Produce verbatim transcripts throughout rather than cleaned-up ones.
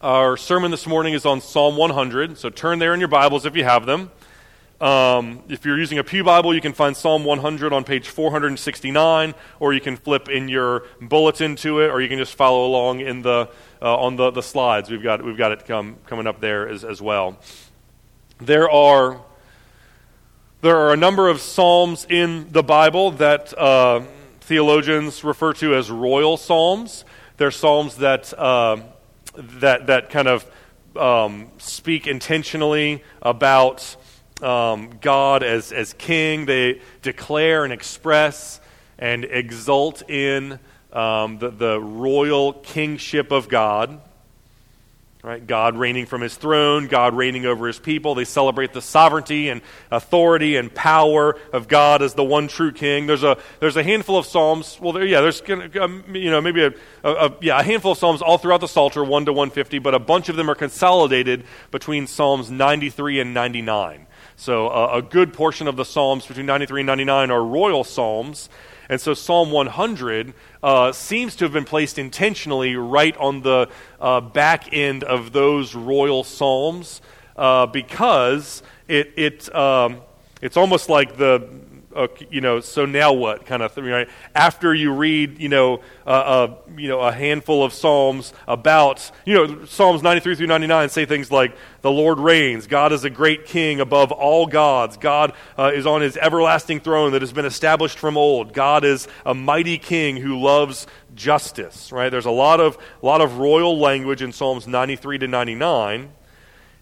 Our sermon this morning is on Psalm one hundred, so turn there in your Bibles if you have them. Um, if you're using a Pew Bible, you can find Psalm one hundred on page four sixty-nine, or you can flip in your bulletin to it, or you can just follow along in the uh, on the, the slides. We've got we've got it come, coming up there as, as well. There are there are a number of psalms in the Bible that uh, theologians refer to as royal psalms. They're psalms that uh, that that kind of um, speak intentionally about Um, God as as king. They declare and express and exult in um, the, the royal kingship of God, right? God reigning from his throne, God reigning over his people. They celebrate the sovereignty and authority and power of God as the one true king. There's a there's a handful of psalms. Well, there, yeah, there's um, you know maybe a, a, a yeah a handful of psalms all throughout the Psalter, one to one fifty, but a bunch of them are consolidated between Psalms ninety-three and ninety-nine. So uh, a good portion of the Psalms between ninety-three and ninety-nine are royal Psalms. And so Psalm one hundred uh, seems to have been placed intentionally right on the uh, back end of those royal Psalms uh, because it it um, it's almost like the, uh, you know, so now what kind of thing, right? After you read, you know, uh, uh, you know, a handful of Psalms about, you know, Psalms ninety-three through ninety-nine say things like, the Lord reigns. God is a great king above all gods. God uh, is on his everlasting throne that has been established from old. God is a mighty king who loves justice, right? There's a lot of a lot of royal language in Psalms ninety-three to ninety-nine.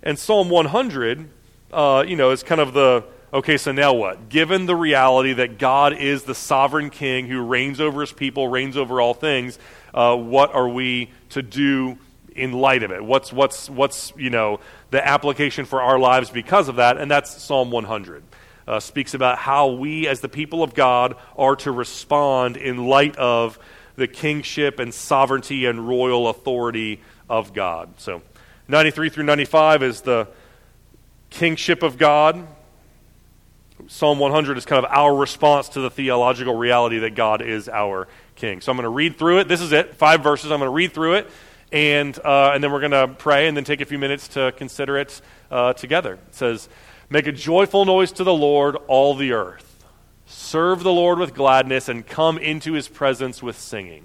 And Psalm one hundred, uh, you know, is kind of the, okay, so now what? Given the reality that God is the sovereign king who reigns over his people, reigns over all things, uh, what are we to do in light of it? What's, what's, what's, you know, the application for our lives because of that? And that's Psalm one hundred. Uh, speaks about how we as the people of God are to respond in light of the kingship and sovereignty and royal authority of God. So ninety-three through ninety-five is the kingship of God. Psalm one hundred is kind of our response to the theological reality that God is our king. So I'm going to read through it. This is it, five verses. I'm going to read through it. And uh, and then we're going to pray and then take a few minutes to consider it uh, together. It says, make a joyful noise to the Lord, all the earth. Serve the Lord with gladness and come into his presence with singing.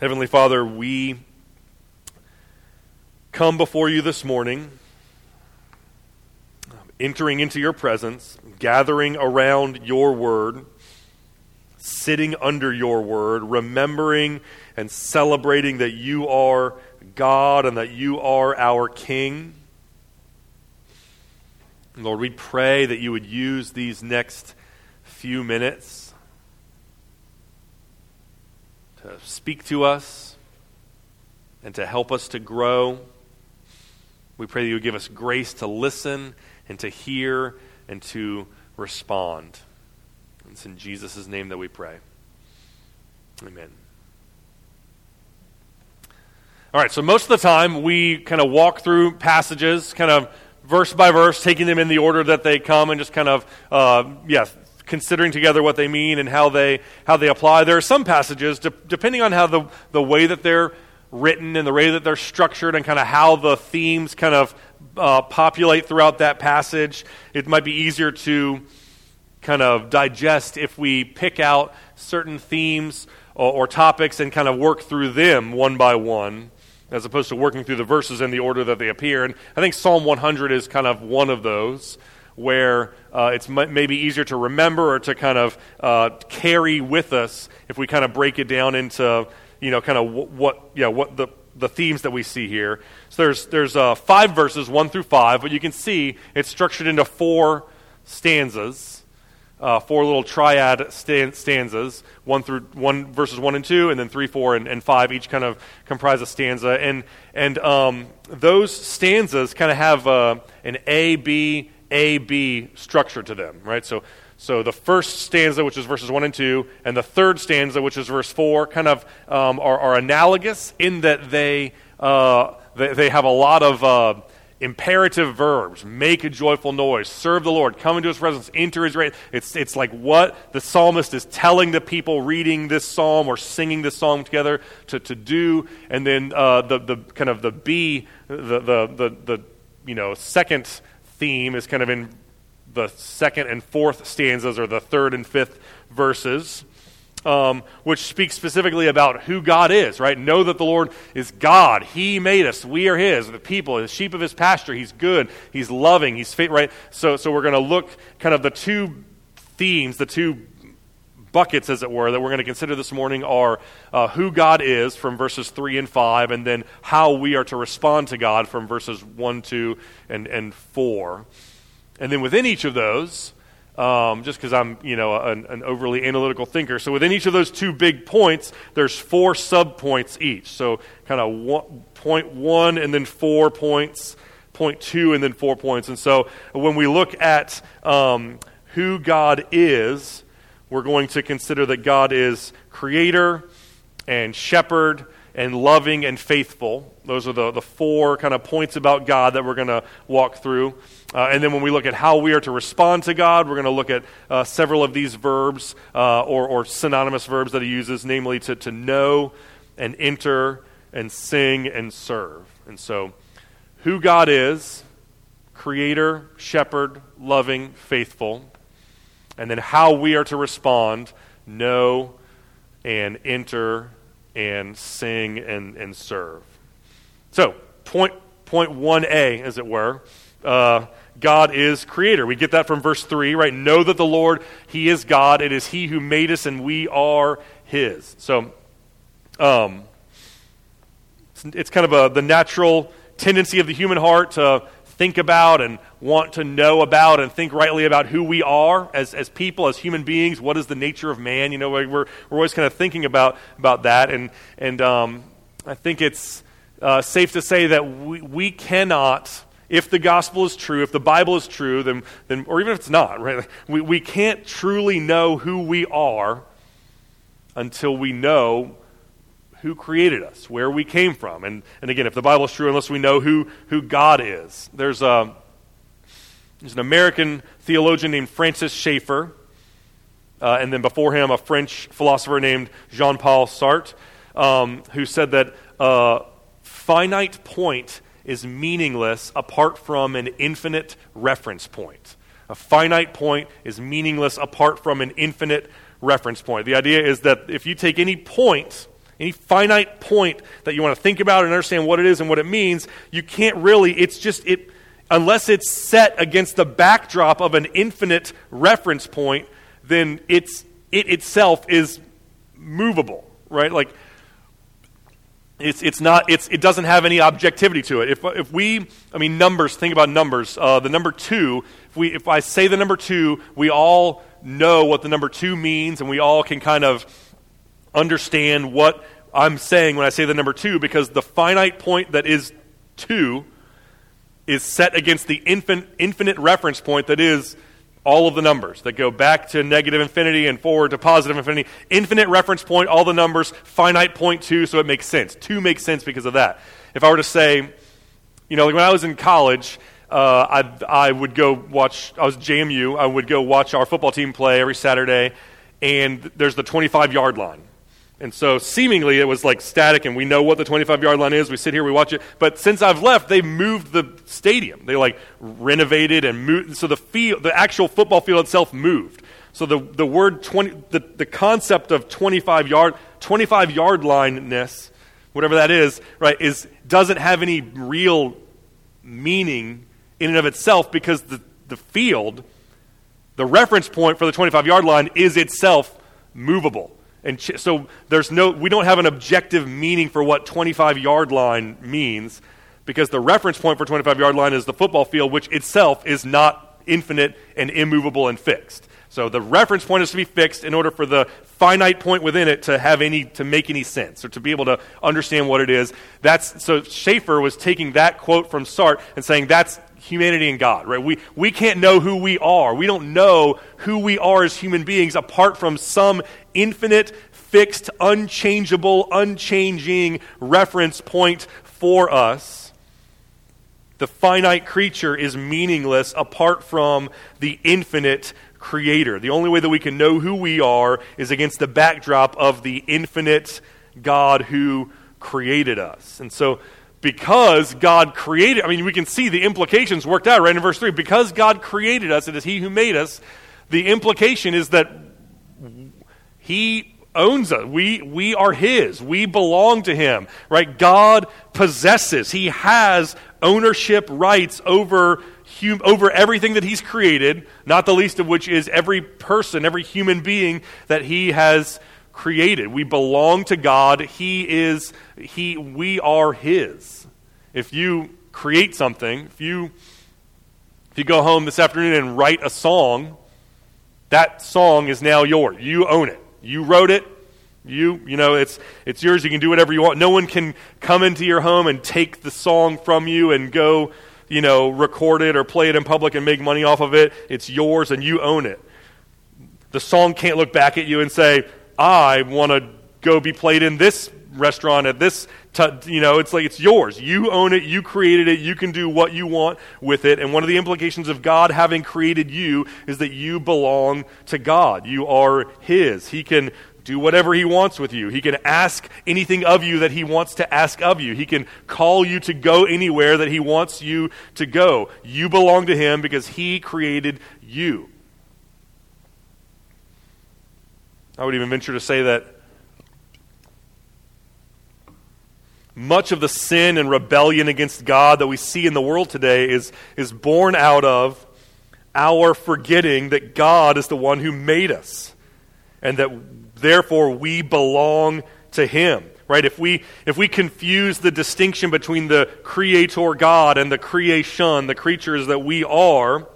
Heavenly Father, we come before you this morning, entering into your presence, gathering around your word, sitting under your word, remembering and celebrating that you are God and that you are our King. Lord, we pray that you would use these next few minutes to speak to us and to help us to grow. We pray that you would give us grace to listen and to hear and to respond. It's in Jesus' name that we pray. Amen. All right, so most of the time we kind of walk through passages, kind of verse by verse, taking them in the order that they come and just kind of, uh, yeah, considering together what they mean and how they how they apply. There are some passages, de- depending on how the, the way that they're written and the way that they're structured and kind of how the themes kind of Uh, populate throughout that passage, it might be easier to kind of digest if we pick out certain themes or, or topics and kind of work through them one by one, as opposed to working through the verses in the order that they appear. And I think Psalm one hundred is kind of one of those where uh, it's m- maybe easier to remember or to kind of uh, carry with us if we kind of break it down into, you know, kind of w- what, yeah, what the the themes that we see here. So there's there's uh, five verses, one through five, but you can see it's structured into four stanzas. uh, four little triad st- stanzas, one through one verses one and two, and then three, four, and, and five. Each kind of comprise a stanza, and and um, those stanzas kind of have uh, an A B A B structure to them, right? So. So the first stanza, which is verses one and two, and the third stanza, which is verse four, kind of um, are, are analogous in that they uh, they, they have a lot of uh, imperative verbs: make a joyful noise, serve the Lord, come into His presence, enter His reign. It's it's like what the psalmist is telling the people reading this psalm or singing this psalm together to, to do, and then uh, the the kind of the B, the the the, the you know second theme is kind of in the second and fourth stanzas, or the third and fifth verses, um, which speaks specifically about who God is, right? Know that the Lord is God. He made us. We are His. The people, the sheep of His pasture. He's good. He's loving. He's faithful, right? So, so we're going to look kind of the two themes, the two buckets, as it were, that we're going to consider this morning are uh, who God is from verses three and five, and then how we are to respond to God from verses one, two, and, and four. And then within each of those, um, just because I'm, you know, an, an overly analytical thinker, so within each of those two big points, there's four sub-points each. So kind of one, point one and then four points, point two and then four points. And so when we look at um, who God is, we're going to consider that God is creator and shepherd and loving and faithful. Those are the, the four kind of points about God that we're going to walk through. Uh, and then when we look at how we are to respond to God, we're going to look at uh, several of these verbs uh, or, or synonymous verbs that he uses, namely to, to know and enter and sing and serve. And so who God is, creator, shepherd, loving, faithful, and then how we are to respond, know and enter and sing and, and serve. So, point point one A, as it were, uh, God is creator. We get that from verse three, right? Know that the Lord, He is God. It is He who made us, and we are His. So, um, it's, it's kind of a, the natural tendency of the human heart to think about and want to know about and think rightly about who we are as, as people, as human beings. What is the nature of man? You know, we're we're always kind of thinking about about that, and and um, I think it's uh, safe to say that we we cannot, if the gospel is true, if the Bible is true, then then or even if it's not, right? We we can't truly know who we are until we know who created us, where we came from. And and again, if the Bible is true, unless we know who, who God is. There's a, there's an American theologian named Francis Schaeffer, uh, and then before him a French philosopher named Jean-Paul Sartre, um, who said that a finite point is meaningless apart from an infinite reference point. A finite point is meaningless apart from an infinite reference point. The idea is that if you take any point, any finite point that you want to think about and understand what it is and what it means, you can't really, it's just, it unless it's set against the backdrop of an infinite reference point, then it's it itself is movable, right? Like, it's it's not, it's it doesn't have any objectivity to it. If if we, I mean, numbers, think about numbers. Uh, the number two, if we if I say the number two, we all know what the number two means, and we all can kind of understand what I'm saying when I say the number two, because the finite point that is two is set against the infin- infinite reference point that is all of the numbers that go back to negative infinity and forward to positive infinity. Infinite reference point, all the numbers, finite point two, so it makes sense. Two makes sense because of that. If I were to say, you know, like when I was in college, uh, I I would go watch, I was at J M U, I would go watch our football team play every Saturday, and there's the twenty-five-yard line. And so seemingly it was like static, and we know what the twenty-five-yard line is. We sit here, we watch it. But since I've left, they moved the stadium. They like renovated and moved. So the field, the actual football field itself moved. So the, the word twenty, the, the concept of twenty-five-yard, twenty-five-yard line-ness, whatever that is, right, is doesn't have any real meaning in and of itself, because the, the field, the reference point for the twenty-five-yard line is itself movable. And ch- so there's no, we don't have an objective meaning for what twenty-five-yard line means, because the reference point for twenty-five-yard line is the football field, which itself is not infinite and immovable and fixed. So the reference point is to be fixed in order for the finite point within it to have any to make any sense or to be able to understand what it is. That's so Schaeffer was taking that quote from Sartre and saying that's humanity and God, right? We we can't know who we are. We don't know who we are as human beings apart from some infinite, fixed, unchangeable, unchanging reference point for us. The finite creature is meaningless apart from the infinite creator. The only way that we can know who we are is against the backdrop of the infinite God who created us. And so because God created, I mean, we can see the implications worked out right in verse three. Because God created us, it is he who made us. The implication is that he owns us. We we are his. We belong to him, right? God possesses. He has ownership rights over hum, over everything that he's created, not the least of which is every person, every human being that he has created. We belong to God. He is he we are his. If you create something, if you if you go home this afternoon and write a song, that song is now yours. You own it. You wrote it. You, you know, it's it's yours. You can do whatever you want. No one can come into your home and take the song from you and go, you know, record it or play it in public and make money off of it. It's yours and you own it. The song can't look back at you and say, I want to go be played in this restaurant at this, t-. you know, it's like it's yours. You own it. You created it. You can do what you want with it. And one of the implications of God having created you is that you belong to God. You are his. He can do whatever he wants with you. He can ask anything of you that he wants to ask of you. He can call you to go anywhere that he wants you to go. You belong to him because he created you. I would even venture to say that much of the sin and rebellion against God that we see in the world today is, is born out of our forgetting that God is the one who made us and that therefore, we belong to him, right? If we if we confuse the distinction between the creator God and the creation, the creatures that we are,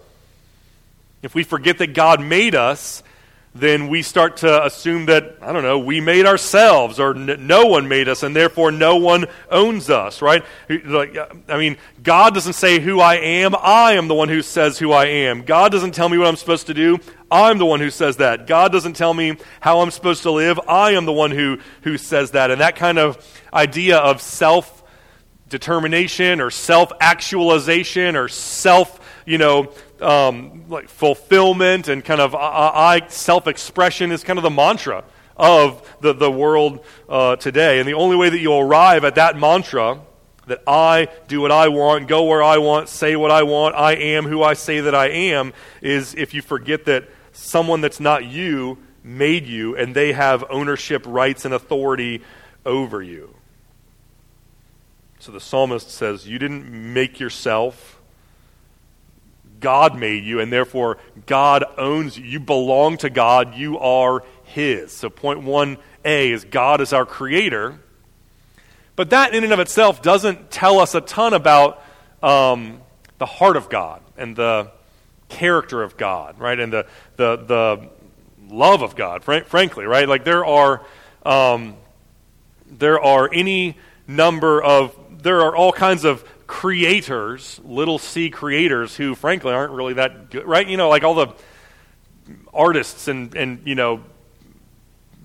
if we forget that God made us, then we start to assume that, I don't know, we made ourselves or n- no one made us and therefore no one owns us, right? Like, I mean, God doesn't say who I am. I am the one who says who I am. God doesn't tell me what I'm supposed to do. I'm the one who says that. God doesn't tell me how I'm supposed to live. I am the one who, who says that. And that kind of idea of self-determination or self-actualization or self, you know, Um, like fulfillment and kind of I, I self-expression is kind of the mantra of the, the world uh, today. And the only way that you'll arrive at that mantra, that I do what I want, go where I want, say what I want, I am who I say that I am, is if you forget that someone that's not you made you and they have ownership, rights, and authority over you. So the psalmist says, you didn't make yourself. God made you, and therefore God owns you. You belong to God. You are his. So point one A is God is our creator. But that in and of itself doesn't tell us a ton about um, the heart of God and the character of God, right? And the the, the love of God, fr- frankly, right? Like there are um, there are any number of, there are all kinds of creators, little c creators, who frankly aren't really that good, right? You know, like all the artists and, and you know,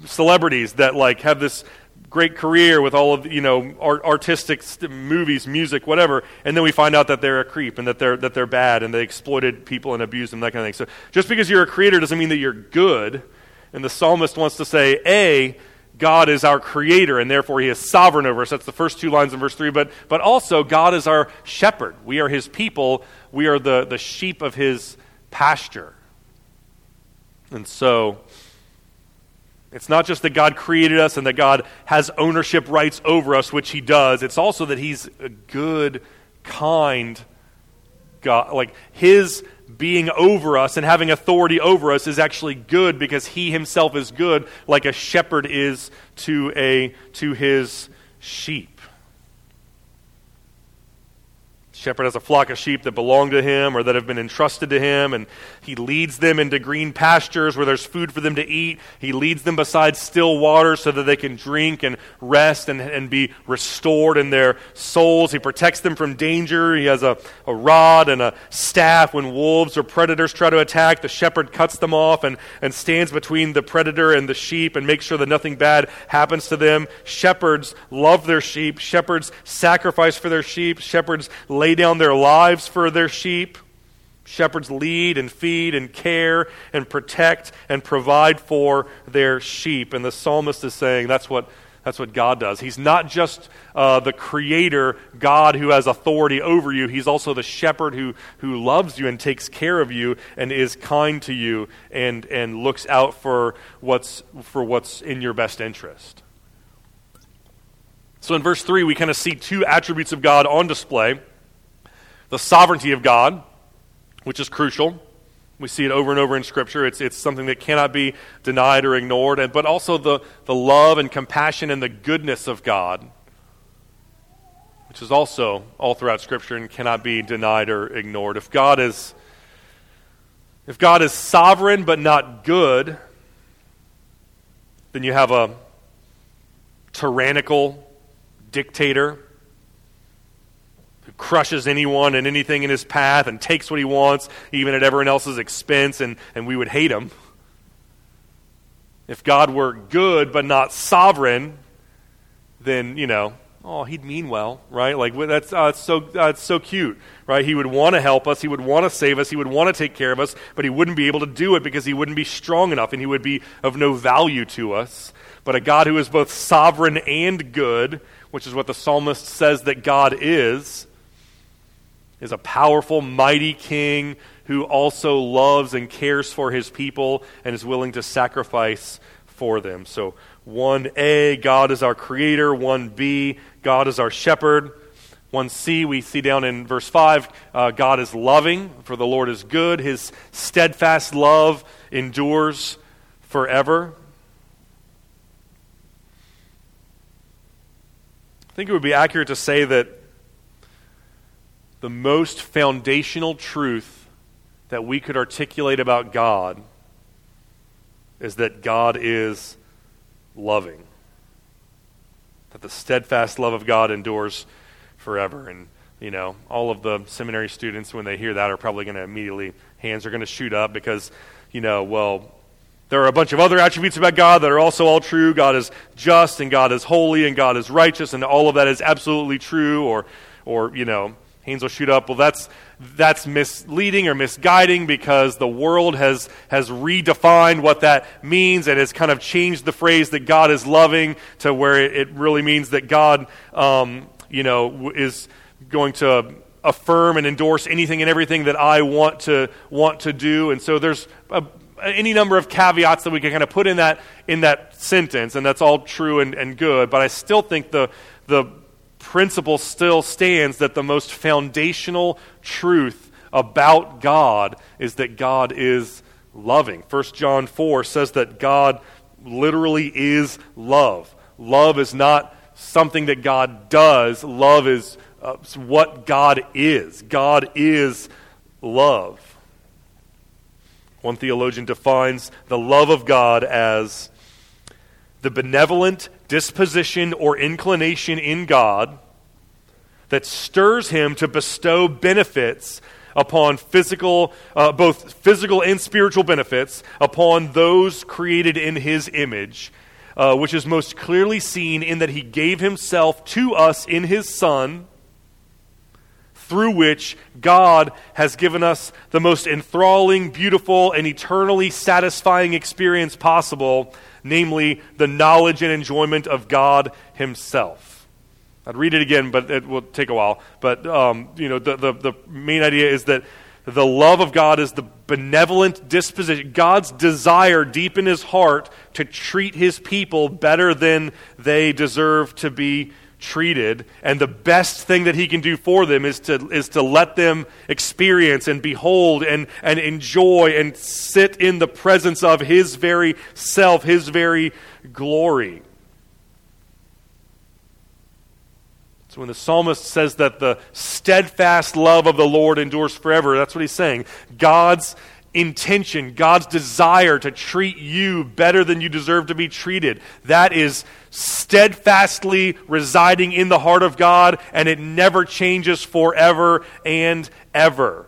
celebrities that like have this great career with all of, you know, art, artistic st- movies, music, whatever, and then we find out that they're a creep and that they're that they're bad and they exploited people and abused them, that kind of thing. So just because you're a creator doesn't mean that you're good. And the psalmist wants to say, A, God is our creator, and therefore he is sovereign over us. That's the first two lines in verse three. But but also, God is our shepherd. We are his people. We are the, the sheep of his pasture. And so, it's not just that God created us and that God has ownership rights over us, which he does. It's also that he's a good, kind God. Like, his being over us and having authority over us is actually good because he himself is good, like a shepherd is to a to his sheep. Shepherd has a flock of sheep that belong to him or that have been entrusted to him, and he leads them into green pastures where there's food for them to eat. He leads them beside still water so that they can drink and rest and, and be restored in their souls. He protects them from danger. He has a, a rod and a staff. When wolves or predators try to attack, the shepherd cuts them off and, and stands between the predator and the sheep and makes sure that nothing bad happens to them. Shepherds love their sheep. Shepherds sacrifice for their sheep. Shepherds lay Lay down their lives for their sheep. Shepherds lead and feed and care and protect and provide for their sheep. And the psalmist is saying that's what that's what God does. He's not just uh, the creator, God who has authority over you. He's also the shepherd who who loves you and takes care of you and is kind to you and and looks out for what's for what's in your best interest. So in verse three, we kind of see two attributes of God on display. The sovereignty of God, which is crucial. We see it over and over in Scripture. It's it's something that cannot be denied or ignored. And, but also the, the love and compassion and the goodness of God, which is also all throughout Scripture and cannot be denied or ignored. If God is, if God is sovereign but not good, then you have a tyrannical dictator crushes anyone and anything in his path and takes what he wants, even at everyone else's expense, and, and we would hate him. If God were good but not sovereign, then, you know, oh, he'd mean well, right? Like, that's uh, it's so uh, it's so cute, right? He would want to help us. He would want to save us. He would want to take care of us, but he wouldn't be able to do it because he wouldn't be strong enough and he would be of no value to us. But a God who is both sovereign and good, which is what the psalmist says that God is, is a powerful, mighty king who also loves and cares for his people and is willing to sacrifice for them. So one A, God is our creator. one B, God is our shepherd. one C, we see down in verse five, uh, God is loving, for the Lord is good. His steadfast love endures forever. I think it would be accurate to say that the most foundational truth that we could articulate about God is that God is loving. That the steadfast love of God endures forever. And, you know, all of the seminary students, when they hear that, are probably going to immediately, hands are going to shoot up because, you know, well, there are a bunch of other attributes about God that are also all true. God is just, and God is holy, and God is righteous, and all of that is absolutely true. Or, or you know, Haynes will shoot up, well, that's that's misleading or misguiding because the world has, has redefined what that means and has kind of changed the phrase that God is loving to where it, it really means that God, um, you know, is going to affirm and endorse anything and everything that I want to want to do. And so there's a, any number of caveats that we can kind of put in that in that sentence, and that's all true and, and good. But I still think the the principle still stands that the most foundational truth about God is that God is loving. First John four says that God literally is love. Love is not something that God does. Love is uh, what God is. God is love. One theologian defines the love of God as the benevolent disposition or inclination in God that stirs him to bestow benefits upon physical, uh, both physical and spiritual benefits upon those created in his image, uh, which is most clearly seen in that he gave himself to us in his Son, through which God has given us the most enthralling, beautiful, and eternally satisfying experience possible, namely the knowledge and enjoyment of God himself. I'd read it again, but it will take a while. But um, you know, the, the, the main idea is that the love of God is the benevolent disposition, God's desire deep in his heart to treat his people better than they deserve to be treated, and the best thing that he can do for them is to is to let them experience and behold and and enjoy and sit in the presence of his very self, his very glory. So when the psalmist says that the steadfast love of the Lord endures forever, that's what he's saying. God's intention, God's desire to treat you better than you deserve to be treated, that is steadfastly residing in the heart of God, and it never changes forever and ever.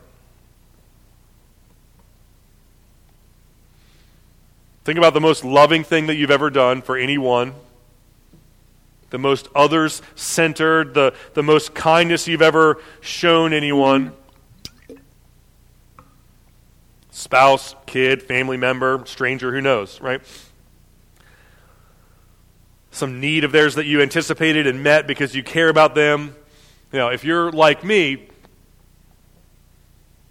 Think about the most loving thing that you've ever done for anyone, the most others-centered, the, the most kindness you've ever shown anyone. Spouse, kid, family member, stranger, who knows, right? Some need of theirs that you anticipated and met because you care about them. You know, if you're like me,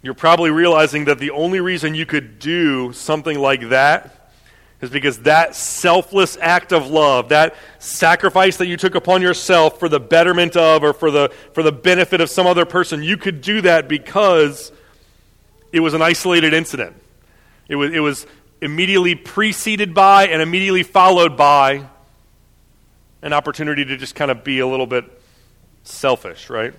you're probably realizing that the only reason you could do something like that is because that selfless act of love, that sacrifice that you took upon yourself for the betterment of or for the for the benefit of some other person, you could do that because it was an isolated incident. It was it was immediately preceded by and immediately followed by an opportunity to just kind of be a little bit selfish, right?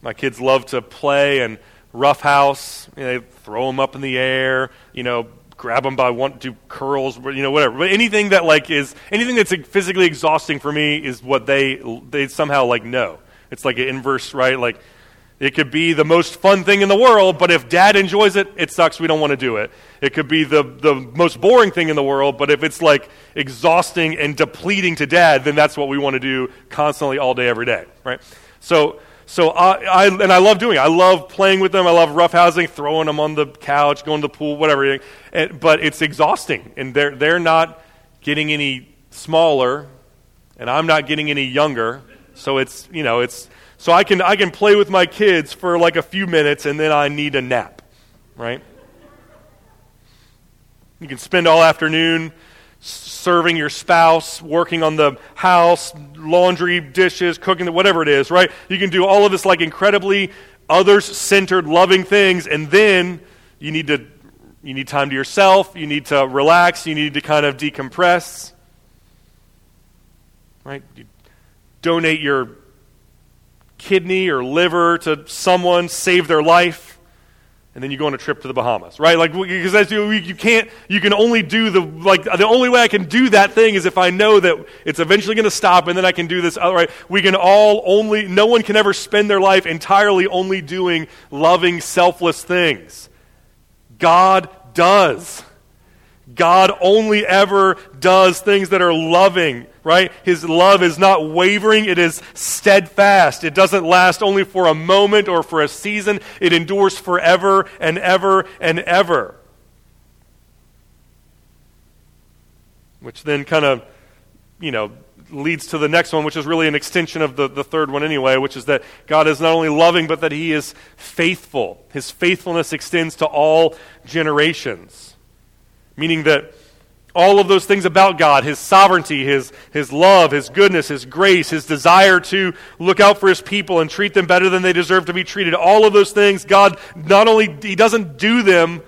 My kids love to play and roughhouse. You know, they throw them up in the air, you know, grab them by one, do curls, you know, whatever. But anything that like is anything that's physically exhausting for me is what they they somehow like know. It's like an inverse, right? Like it could be the most fun thing in the world, but if dad enjoys it, it sucks. We don't want to do it. It could be the the most boring thing in the world, but if it's like exhausting and depleting to dad, then that's what we want to do constantly, all day, every day, right? So. So I, I and I love doing it. I love playing with them. I love roughhousing, throwing them on the couch, going to the pool, whatever. It, but it's exhausting, and they're they're not getting any smaller, and I'm not getting any younger. So it's you know it's so I can I can play with my kids for like a few minutes, and then I need a nap, right? You can spend all afternoon serving your spouse, working on the house, laundry, dishes, cooking, whatever it is, right? You can do all of this like incredibly others-centered, loving things, and then you need to you need time to yourself, you need to relax, you need to kind of decompress, right? You donate your kidney or liver to someone, save their life, and then you go on a trip to the Bahamas, right? Like, because that's, you can't, you can only do the, like, the only way I can do that thing is if I know that it's eventually going to stop and then I can do this, all right? We can all only, no one can ever spend their life entirely only doing loving, selfless things. God does. God only ever does things that are loving, right? His love is not wavering. It is steadfast. It doesn't last only for a moment or for a season. It endures forever and ever and ever. Which then kind of, you know, leads to the next one, which is really an extension of the, the third one anyway, which is that God is not only loving, but that he is faithful. His faithfulness extends to all generations. Meaning that all of those things about God, his sovereignty, his his love, his goodness, his grace, his desire to look out for his people and treat them better than they deserve to be treated, all of those things, God not only, he doesn't do them,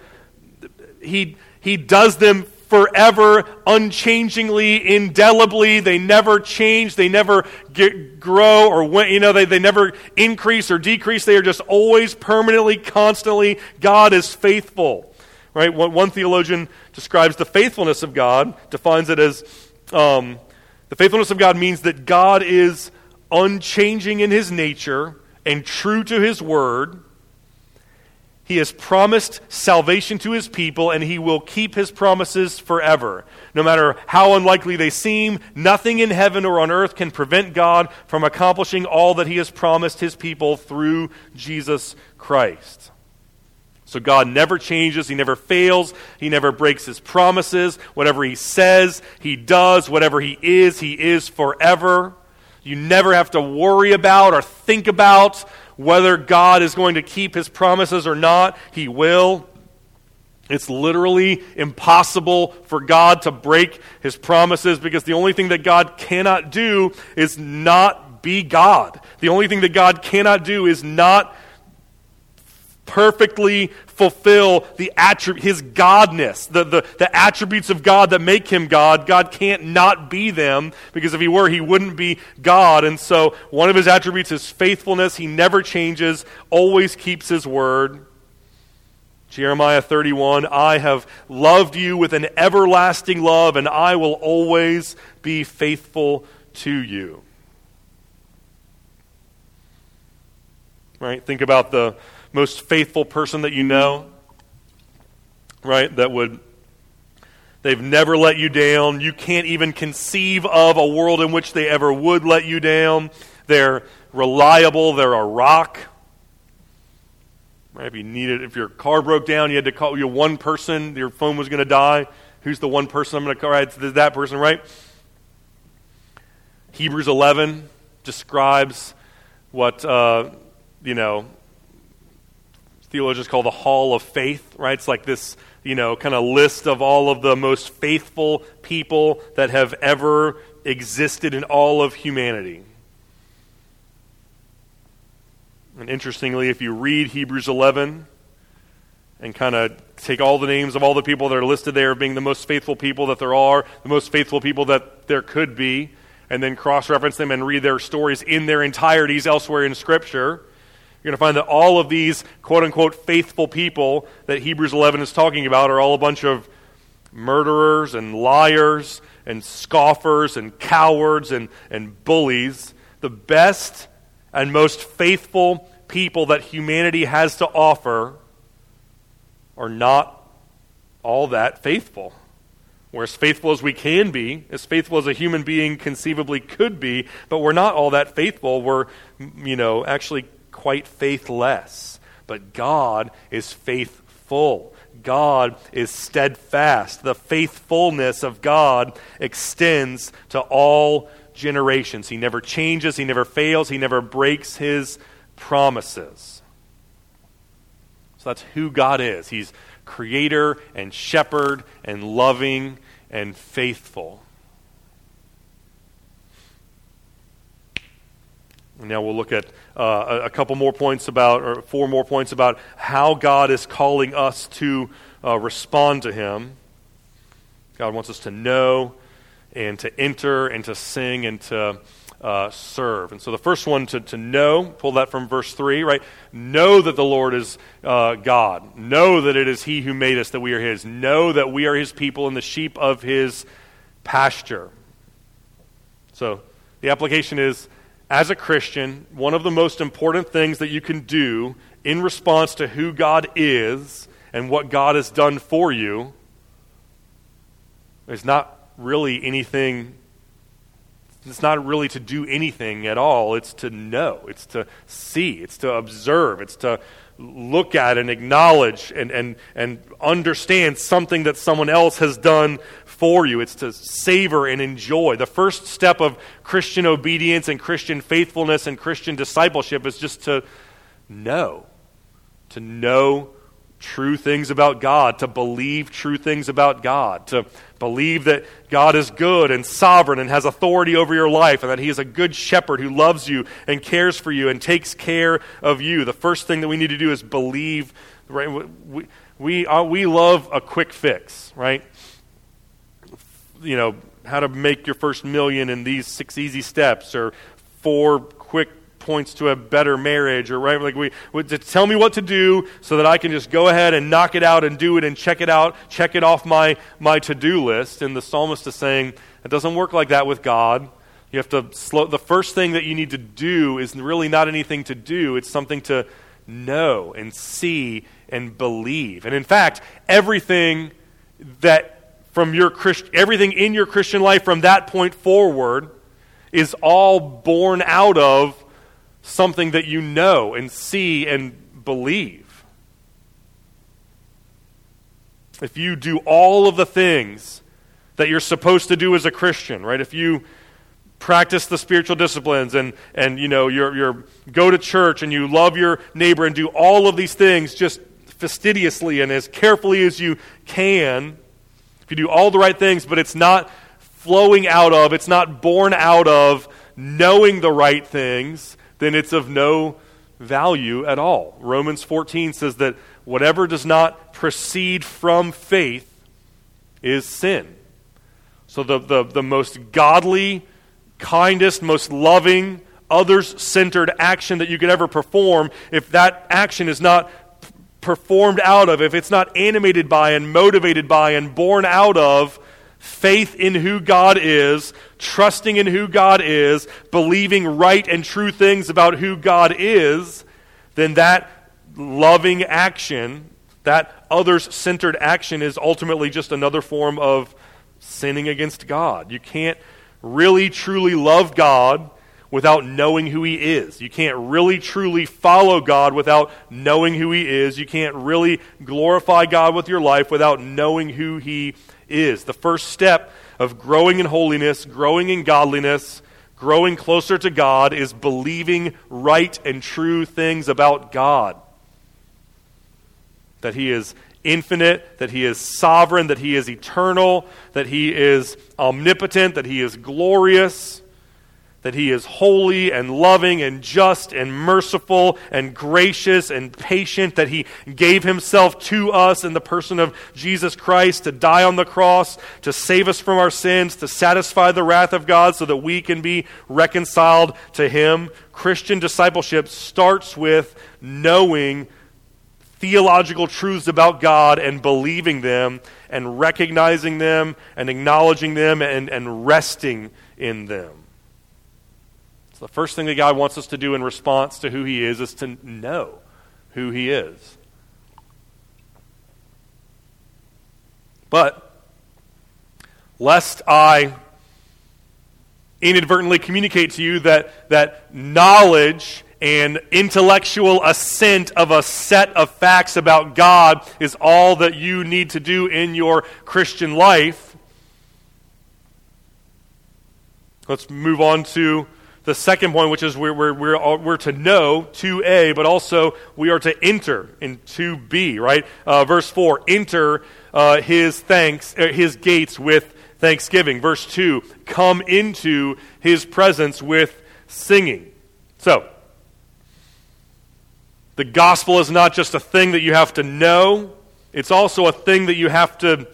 he he does them forever, unchangingly, indelibly. They never change, they never get, grow, or you know, they, they never increase or decrease. They are just always, permanently, constantly. God is faithful. Right? One theologian describes the faithfulness of God, defines it as um, the faithfulness of God means that God is unchanging in his nature and true to his word. He has promised salvation to his people, and he will keep his promises forever. No matter how unlikely they seem, nothing in heaven or on earth can prevent God from accomplishing all that he has promised his people through Jesus Christ. So God never changes, he never fails, he never breaks his promises. Whatever he says, he does. Whatever he is, he is forever. You never have to worry about or think about whether God is going to keep his promises or not. He will. It's literally impossible for God to break his promises, because the only thing that God cannot do is not be God. The only thing that God cannot do is not perfectly, fulfill the attrib- his godness, the, the, the attributes of God that make him God. God can't not be them, because if he were, he wouldn't be God. And so one of his attributes is faithfulness. He never changes, always keeps his word. Jeremiah thirty-one, I have loved you with an everlasting love, and I will always be faithful to you. Right? Think about the most faithful person that you know, right? That would, they've never let you down. You can't even conceive of a world in which they ever would let you down. They're reliable. They're a rock. Right, if you needed, if your car broke down, you had to call your one person. Your phone was going to die. Who's the one person I'm going to call? Right, it's that person, right? Hebrews eleven describes what uh, you know theologians call the Hall of Faith. Right, it's like this, you know, kind of list of all of the most faithful people that have ever existed in all of humanity. And interestingly, if you read Hebrews eleven and kind of take all the names of all the people that are listed there being the most faithful people that there are, the most faithful people that there could be, and then cross-reference them and read their stories in their entireties elsewhere in Scripture, you're going to find that all of these quote-unquote faithful people that Hebrews eleven is talking about are all a bunch of murderers and liars and scoffers and cowards and, and bullies. The best and most faithful people that humanity has to offer are not all that faithful. We're as faithful as we can be, as faithful as a human being conceivably could be, but we're not all that faithful. We're, you know, actually quite faithless. But God is faithful. God is steadfast. The faithfulness of God extends to all generations. He never changes. He never fails. He never breaks his promises. So that's who God is. He's creator and shepherd and loving and faithful. Now we'll look at uh, a couple more points about, or four more points about how God is calling us to uh, respond to him. God wants us to know and to enter, and to sing, and to uh, serve. And so the first one, to, to know, pull that from verse three, right? Know that the Lord is uh, God. Know that it is he who made us, that we are his. Know that we are his people and the sheep of his pasture. So the application is, as a Christian, one of the most important things that you can do in response to who God is and what God has done for you is not really anything. It's not really to do anything at all. It's to know. It's to see. It's to observe. It's to look at and acknowledge and and and understand something that someone else has done for you. It's to savor and enjoy. The first step of Christian obedience and Christian faithfulness and Christian discipleship is just to know, to know true things about God, to believe true things about God, to believe that God is good and sovereign and has authority over your life, and that he is a good shepherd who loves you and cares for you and takes care of you. The first thing that we need to do is believe. Right? We we, uh, we love a quick fix, right? You know, how to make your first million in these six easy steps, or four quick points to a better marriage, or right, like we, we to tell me what to do so that I can just go ahead and knock it out and do it and check it out, check it off my my to-do list. And the psalmist is saying it doesn't work like that with God. You have to slow. The first thing that you need to do is really not anything to do. It's something to know and see and believe. And in fact, everything that from your Christ, everything in your Christian life from that point forward is all born out of something that you know and see and believe. If you do all of the things that you're supposed to do as a Christian, right? If you practice the spiritual disciplines and and you know you're you're go to church and you love your neighbor and do all of these things just fastidiously and as carefully as you can, if you do all the right things, but it's not flowing out of, it's not born out of knowing the right things, then it's of no value at all. Romans fourteen says that whatever does not proceed from faith is sin. So the, the, the most godly, kindest, most loving, others-centered action that you could ever perform, if that action is not performed out of, if it's not animated by and motivated by and born out of faith in who God is, trusting in who God is, believing right and true things about who God is, then that loving action, that others-centered action is ultimately just another form of sinning against God. You can't really truly love God without knowing who he is. You can't really truly follow God without knowing who he is. You can't really glorify God with your life without knowing who he is. The first step of growing in holiness, growing in godliness, growing closer to God is believing right and true things about God. That he is infinite, that he is sovereign, that he is eternal, that he is omnipotent, that he is glorious, that he is holy and loving and just and merciful and gracious and patient, that he gave himself to us in the person of Jesus Christ to die on the cross, to save us from our sins, to satisfy the wrath of God so that we can be reconciled to him. Christian discipleship starts with knowing theological truths about God and believing them and recognizing them and acknowledging them and, and resting in them. The first thing that God wants us to do in response to who he is is to know who he is. But lest I inadvertently communicate to you that, that knowledge and intellectual assent of a set of facts about God is all that you need to do in your Christian life, let's move on to the second point, which is we're, we're, we're, we're to know, two A, but also we are to enter in two B, right? Uh, verse four, enter uh, his thanks, uh, his gates with thanksgiving. Verse two, come into his presence with singing. So, the gospel is not just a thing that you have to know, it's also a thing that you have to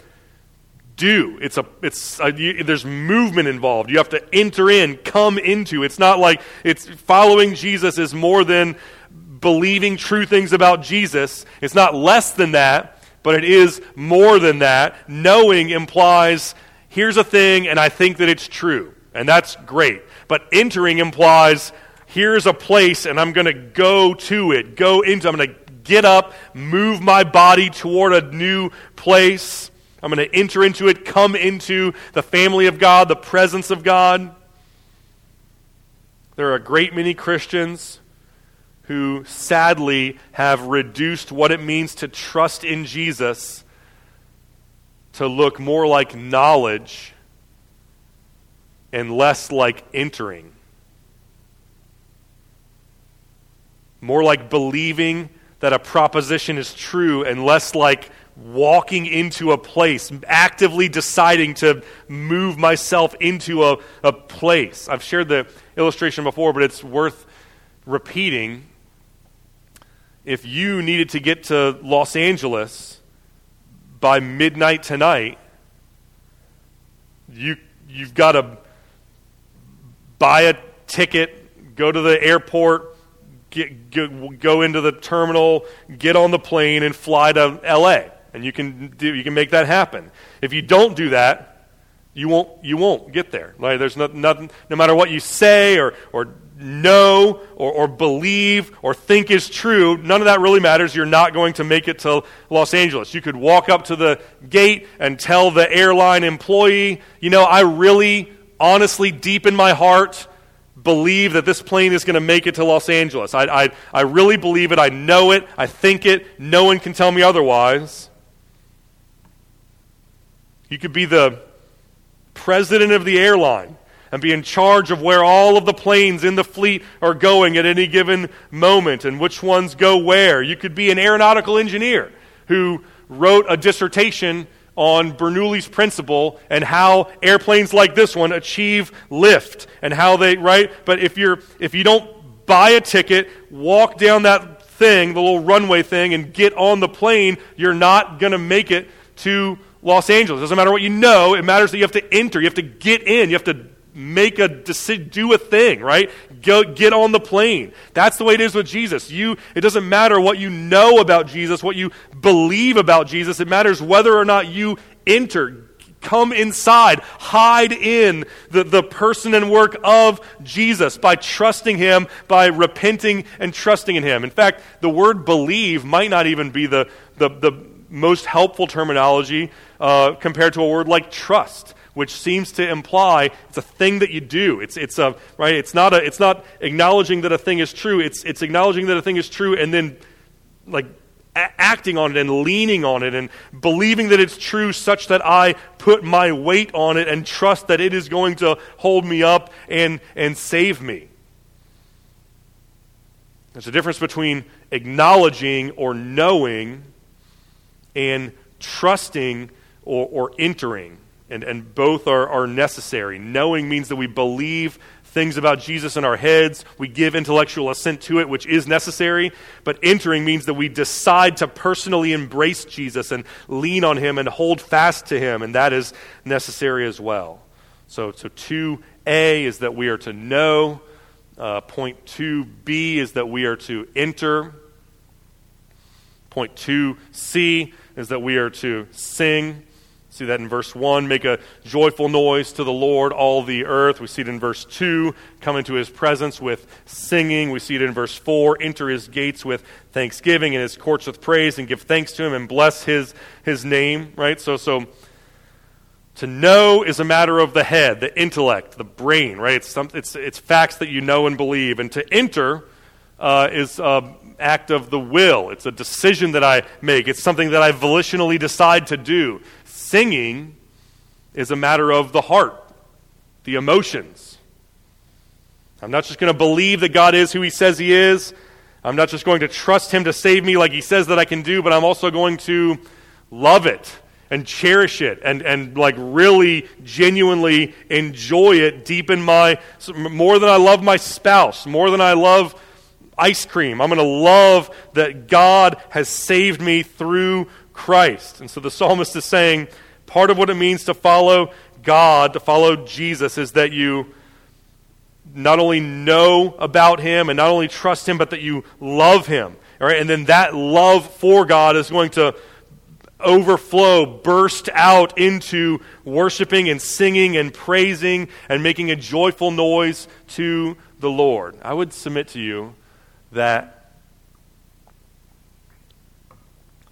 do. It's a, it's a, you, there's movement involved. You have to enter in, come into. It's not like it's following Jesus is more than believing true things about Jesus. It's not less than that, but it is more than that. Knowing implies here's a thing and I think that it's true. And that's great. But entering implies here's a place and I'm going to go to it. Go into, I'm going to get up, move my body toward a new place. I'm going to enter into it, come into the family of God, the presence of God. There are a great many Christians who sadly have reduced what it means to trust in Jesus to look more like knowledge and less like entering. More like believing that a proposition is true and less like walking into a place, actively deciding to move myself into a, a place. I've shared the illustration before, but it's worth repeating. If you needed to get to Los Angeles by midnight tonight, you, you've got to buy a ticket, go to the airport, Get, get, go into the terminal, get on the plane, and fly to L A And you can do, you can make that happen. If you don't do that, you won't you won't get there. Like there's no, nothing. No matter what you say or or know or, or believe or think is true, none of that really matters. You're not going to make it to Los Angeles. You could walk up to the gate and tell the airline employee, you know, I really, honestly, deep in my heart, believe that this plane is going to make it to Los Angeles. I, I I really believe it. I know it. I think it. No one can tell me otherwise. You could be the president of the airline and be in charge of where all of the planes in the fleet are going at any given moment and which ones go where. You could be an aeronautical engineer who wrote a dissertation on Bernoulli's principle and how airplanes like this one achieve lift and how they, right? But if you're if you don't buy a ticket, walk down that thing, the little runway thing, and get on the plane, you're not going to make it to Los Angeles. It doesn't matter what you know. It matters that you have to enter. You have to get in. You have to make a decision, do a thing, right? Go get on the plane. That's the way it is with Jesus. You, it doesn't matter what you know about Jesus, what you believe about Jesus. It matters whether or not you enter. Come inside, hide in the, the person and work of Jesus by trusting him, by repenting and trusting in him. In fact, the word believe might not even be the the, the most helpful terminology uh, compared to a word like trust, which seems to imply it's a thing that you do. It's it's a right. It's not a. It's not acknowledging that a thing is true. It's it's acknowledging that a thing is true and then like a- acting on it and leaning on it and believing that it's true, such that I put my weight on it and trust that it is going to hold me up and and save me. There's a difference between acknowledging or knowing and trusting or, or entering. And and both are, are necessary. Knowing means that we believe things about Jesus in our heads. We give intellectual assent to it, which is necessary. But entering means that we decide to personally embrace Jesus and lean on him and hold fast to him. And that is necessary as well. So, so two A is that we are to know. Uh, point two B is that we are to enter. Point two C is that we are to sing. See that in verse one, make a joyful noise to the Lord, all the earth. We see it in verse two, come into his presence with singing. We see it in verse four, enter his gates with thanksgiving and his courts with praise, and give thanks to him and bless his his name, right? So so to know is a matter of the head, the intellect, the brain, right? It's some, it's it's facts that you know and believe. And to enter uh, is uh, act of the will. It's a decision that I make. It's something that I volitionally decide to do. Singing is a matter of the heart, the emotions. I'm not just going to believe that God is who he says he is. I'm not just going to trust him to save me like he says that I can do, but I'm also going to love it and cherish it and, and like really genuinely enjoy it deep in my, more than I love my spouse, more than I love ice cream. I'm going to love that God has saved me through Christ. And so the psalmist is saying part of what it means to follow God, to follow Jesus, is that you not only know about him and not only trust him, but that you love him. All right? And then that love for God is going to overflow, burst out into worshiping and singing and praising and making a joyful noise to the Lord. I would submit to you that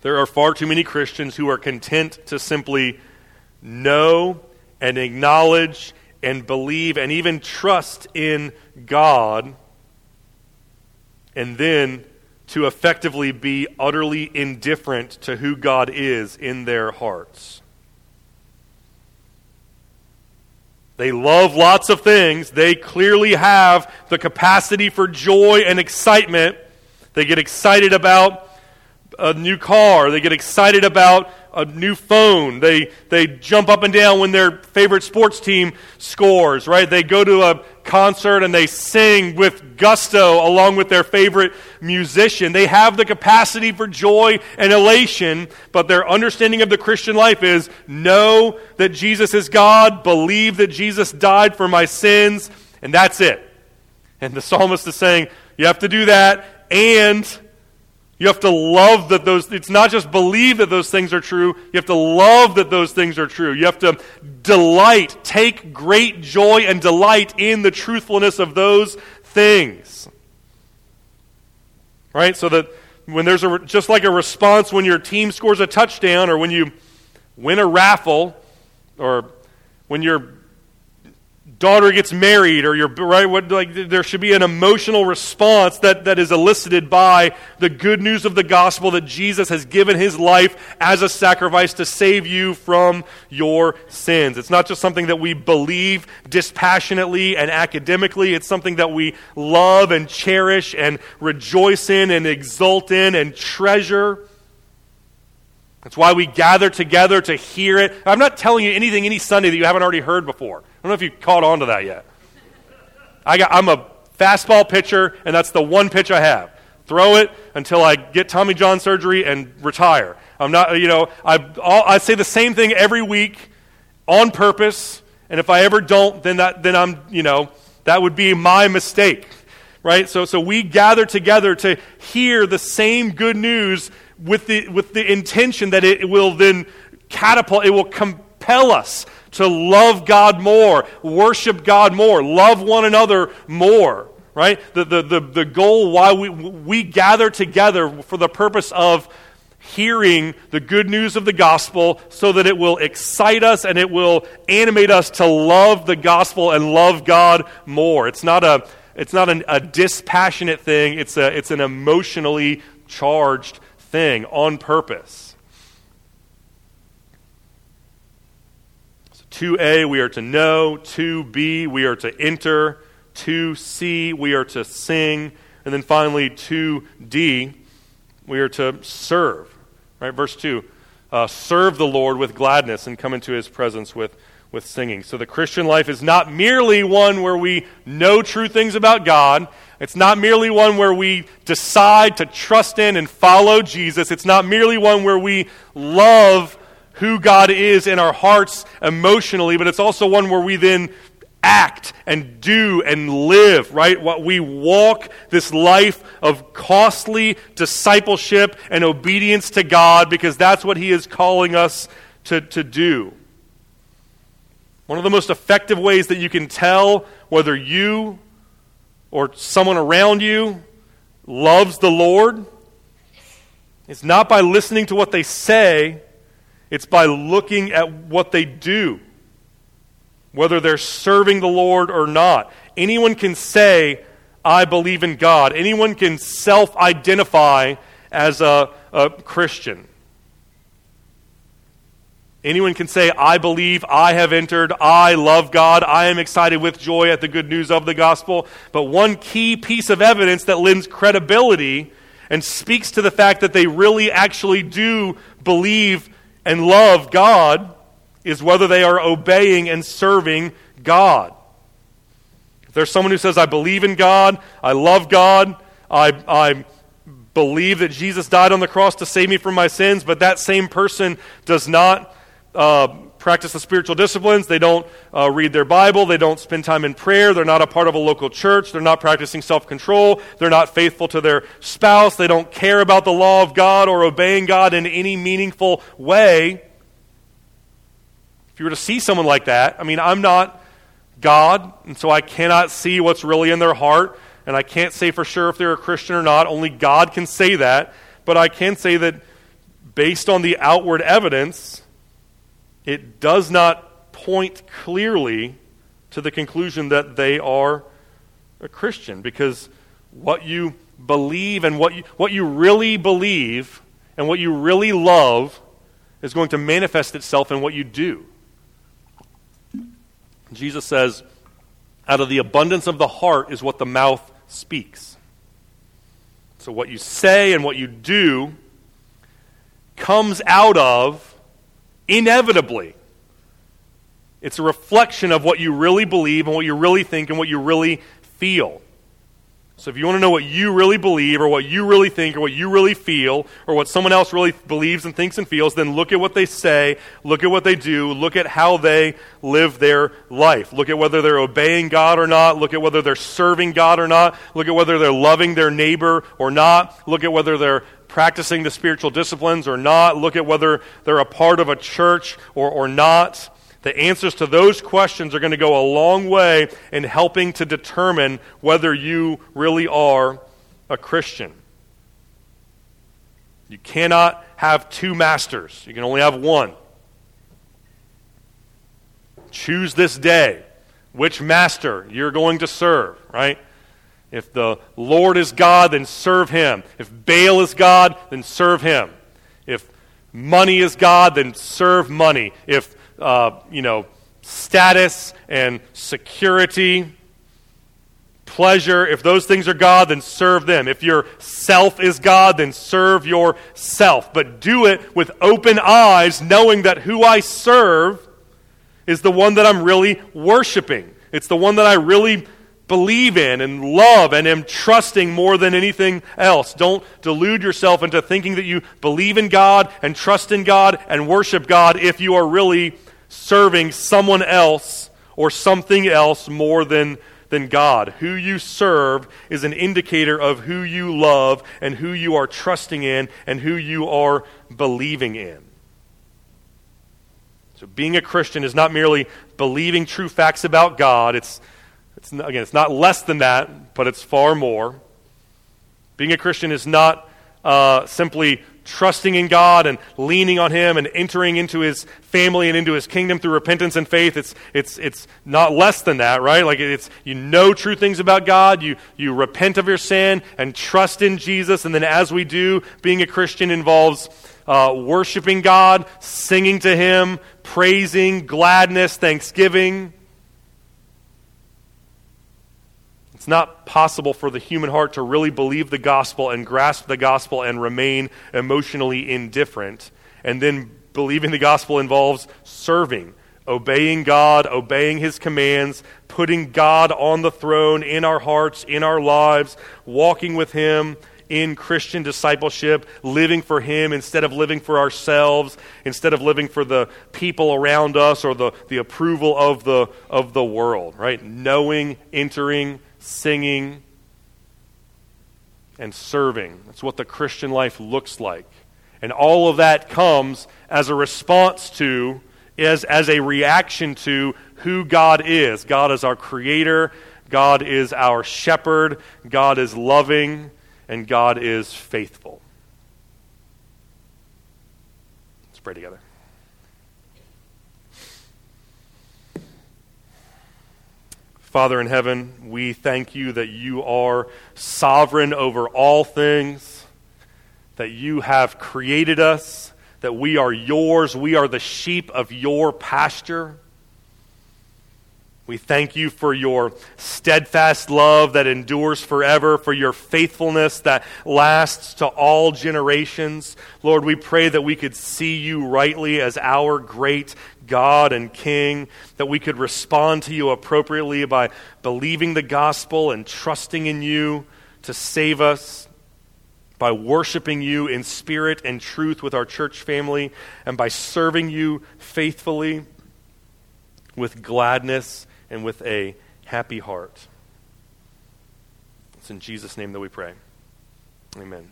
there are far too many Christians who are content to simply know and acknowledge and believe and even trust in God, and then to effectively be utterly indifferent to who God is in their hearts. They love lots of things. They clearly have the capacity for joy and excitement. They get excited about a new car. They get excited about a new phone. They they jump up and down when their favorite sports team scores, right? They go to a concert and they sing with gusto along with their favorite musician. They have the capacity for joy and elation, but their understanding of the Christian life is know that Jesus is God, believe that Jesus died for my sins, and that's it. And the psalmist is saying, you have to do that, and you have to love that those, it's not just believe that those things are true, you have to love that those things are true. You have to delight, take great joy and delight in the truthfulness of those things. Right? So that when there's a, just like a response when your team scores a touchdown or when you win a raffle or when you're daughter gets married, or you're right. What, like there should be an emotional response that, that is elicited by the good news of the gospel that Jesus has given his life as a sacrifice to save you from your sins. It's not just something that we believe dispassionately and academically. It's something that we love and cherish and rejoice in and exult in and treasure. That's why we gather together to hear it. I'm not telling you anything any Sunday that you haven't already heard before. I don't know if you've caught on to that yet. I got, I'm a fastball pitcher, and that's the one pitch I have. Throw it until I get Tommy John surgery and retire. I'm not, you know, I all, I say the same thing every week on purpose, and if I ever don't, then that then I'm, you know, that would be my mistake, right? So so we gather together to hear the same good news with the with the intention that it will then catapult, it will compel us to love God more, worship God more, love one another more. Right? The, the the the goal why we we gather together for the purpose of hearing the good news of the gospel so that it will excite us and it will animate us to love the gospel and love God more. It's not a it's not an, a dispassionate thing, it's a it's an emotionally charged thing on purpose. So two A, we are to know, two B, we are to enter. two C, we are to sing. And then finally, two D, we are to serve. Right? Verse two, uh, serve the Lord with gladness and come into his presence with, with singing. So the Christian life is not merely one where we know true things about God. It's not merely one where we decide to trust in and follow Jesus. It's not merely one where we love who God is in our hearts emotionally, but it's also one where we then act and do and live, right? What we walk this life of costly discipleship and obedience to God, because that's what he is calling us to, to do. One of the most effective ways that you can tell whether you or someone around you loves the Lord is not by listening to what they say, it's by looking at what they do, whether they're serving the Lord or not. Anyone can say, I believe in God. Anyone can self-identify as a, a Christian. Anyone can say, I believe, I have entered, I love God, I am excited with joy at the good news of the gospel. But one key piece of evidence that lends credibility and speaks to the fact that they really actually do believe and love God is whether they are obeying and serving God. If there's someone who says, I believe in God, I love God, I, I believe that Jesus died on the cross to save me from my sins, but that same person does not uh, practice the spiritual disciplines, they don't uh, read their Bible, they don't spend time in prayer, they're not a part of a local church, they're not practicing self-control, they're not faithful to their spouse, they don't care about the law of God or obeying God in any meaningful way. If you were to see someone like that, I mean, I'm not God, and so I cannot see what's really in their heart, and I can't say for sure if they're a Christian or not. Only God can say that, but I can say that based on the outward evidence, it does not point clearly to the conclusion that they are a Christian, because what you believe and what you, what you really believe and what you really love is going to manifest itself in what you do. Jesus says, out of the abundance of the heart is what the mouth speaks. So what you say and what you do comes out of, inevitably, it's a reflection of what you really believe and what you really think and what you really feel. So if you want to know what you really believe or what you really think or what you really feel or what someone else really believes and thinks and feels, then look at what they say, look at what they do, look at how they live their life. Look at whether they're obeying God or not, look at whether they're serving God or not, look at whether they're loving their neighbor or not, look at whether they're practicing the spiritual disciplines or not, look at whether they're a part of a church or, or not. The answers to those questions are going to go a long way in helping to determine whether you really are a Christian. You cannot have two masters. You can only have one. Choose this day which master you're going to serve, right? If the Lord is God, then serve him. If Baal is God, then serve him. If money is God, then serve money. If Uh, you know, status and security, pleasure, if those things are God, then serve them. If your self is God, then serve yourself. But do it with open eyes, knowing that who I serve is the one that I'm really worshiping. It's the one that I really believe in and love and am trusting more than anything else. Don't delude yourself into thinking that you believe in God and trust in God and worship God if you are really serving someone else or something else more than, than God. Who you serve is an indicator of who you love and who you are trusting in and who you are believing in. So being a Christian is not merely believing true facts about God. It's, it's not, again, it's not less than that, but it's far more. Being a Christian is not uh, simply trusting in God and leaning on Him and entering into His family and into His kingdom through repentance and faith. It's it's it's not less than that, right? Like it's you know true things about God, you you repent of your sin and trust in Jesus, and then as we do, being a Christian involves uh, worshiping God, singing to Him, praising, gladness, thanksgiving. It's not possible for the human heart to really believe the gospel and grasp the gospel and remain emotionally indifferent. And then believing the gospel involves serving, obeying God, obeying His commands, putting God on the throne in our hearts, in our lives, walking with Him in Christian discipleship, living for Him instead of living for ourselves, instead of living for the people around us or the, the approval of the of the world, right? Knowing, entering, singing, and serving. That's what the Christian life looks like. And all of that comes as a response to, as, as a reaction to who God is. God is our creator. God is our shepherd. God is loving. And God is faithful. Let's pray together. Father in heaven, we thank you that you are sovereign over all things, that you have created us, that we are yours, we are the sheep of your pasture. We thank you for your steadfast love that endures forever, for your faithfulness that lasts to all generations. Lord, we pray that we could see you rightly as our great God and King, that we could respond to you appropriately by believing the gospel and trusting in you to save us, by worshiping you in spirit and truth with our church family, and by serving you faithfully with gladness and with a happy heart. It's in Jesus' name that we pray. Amen.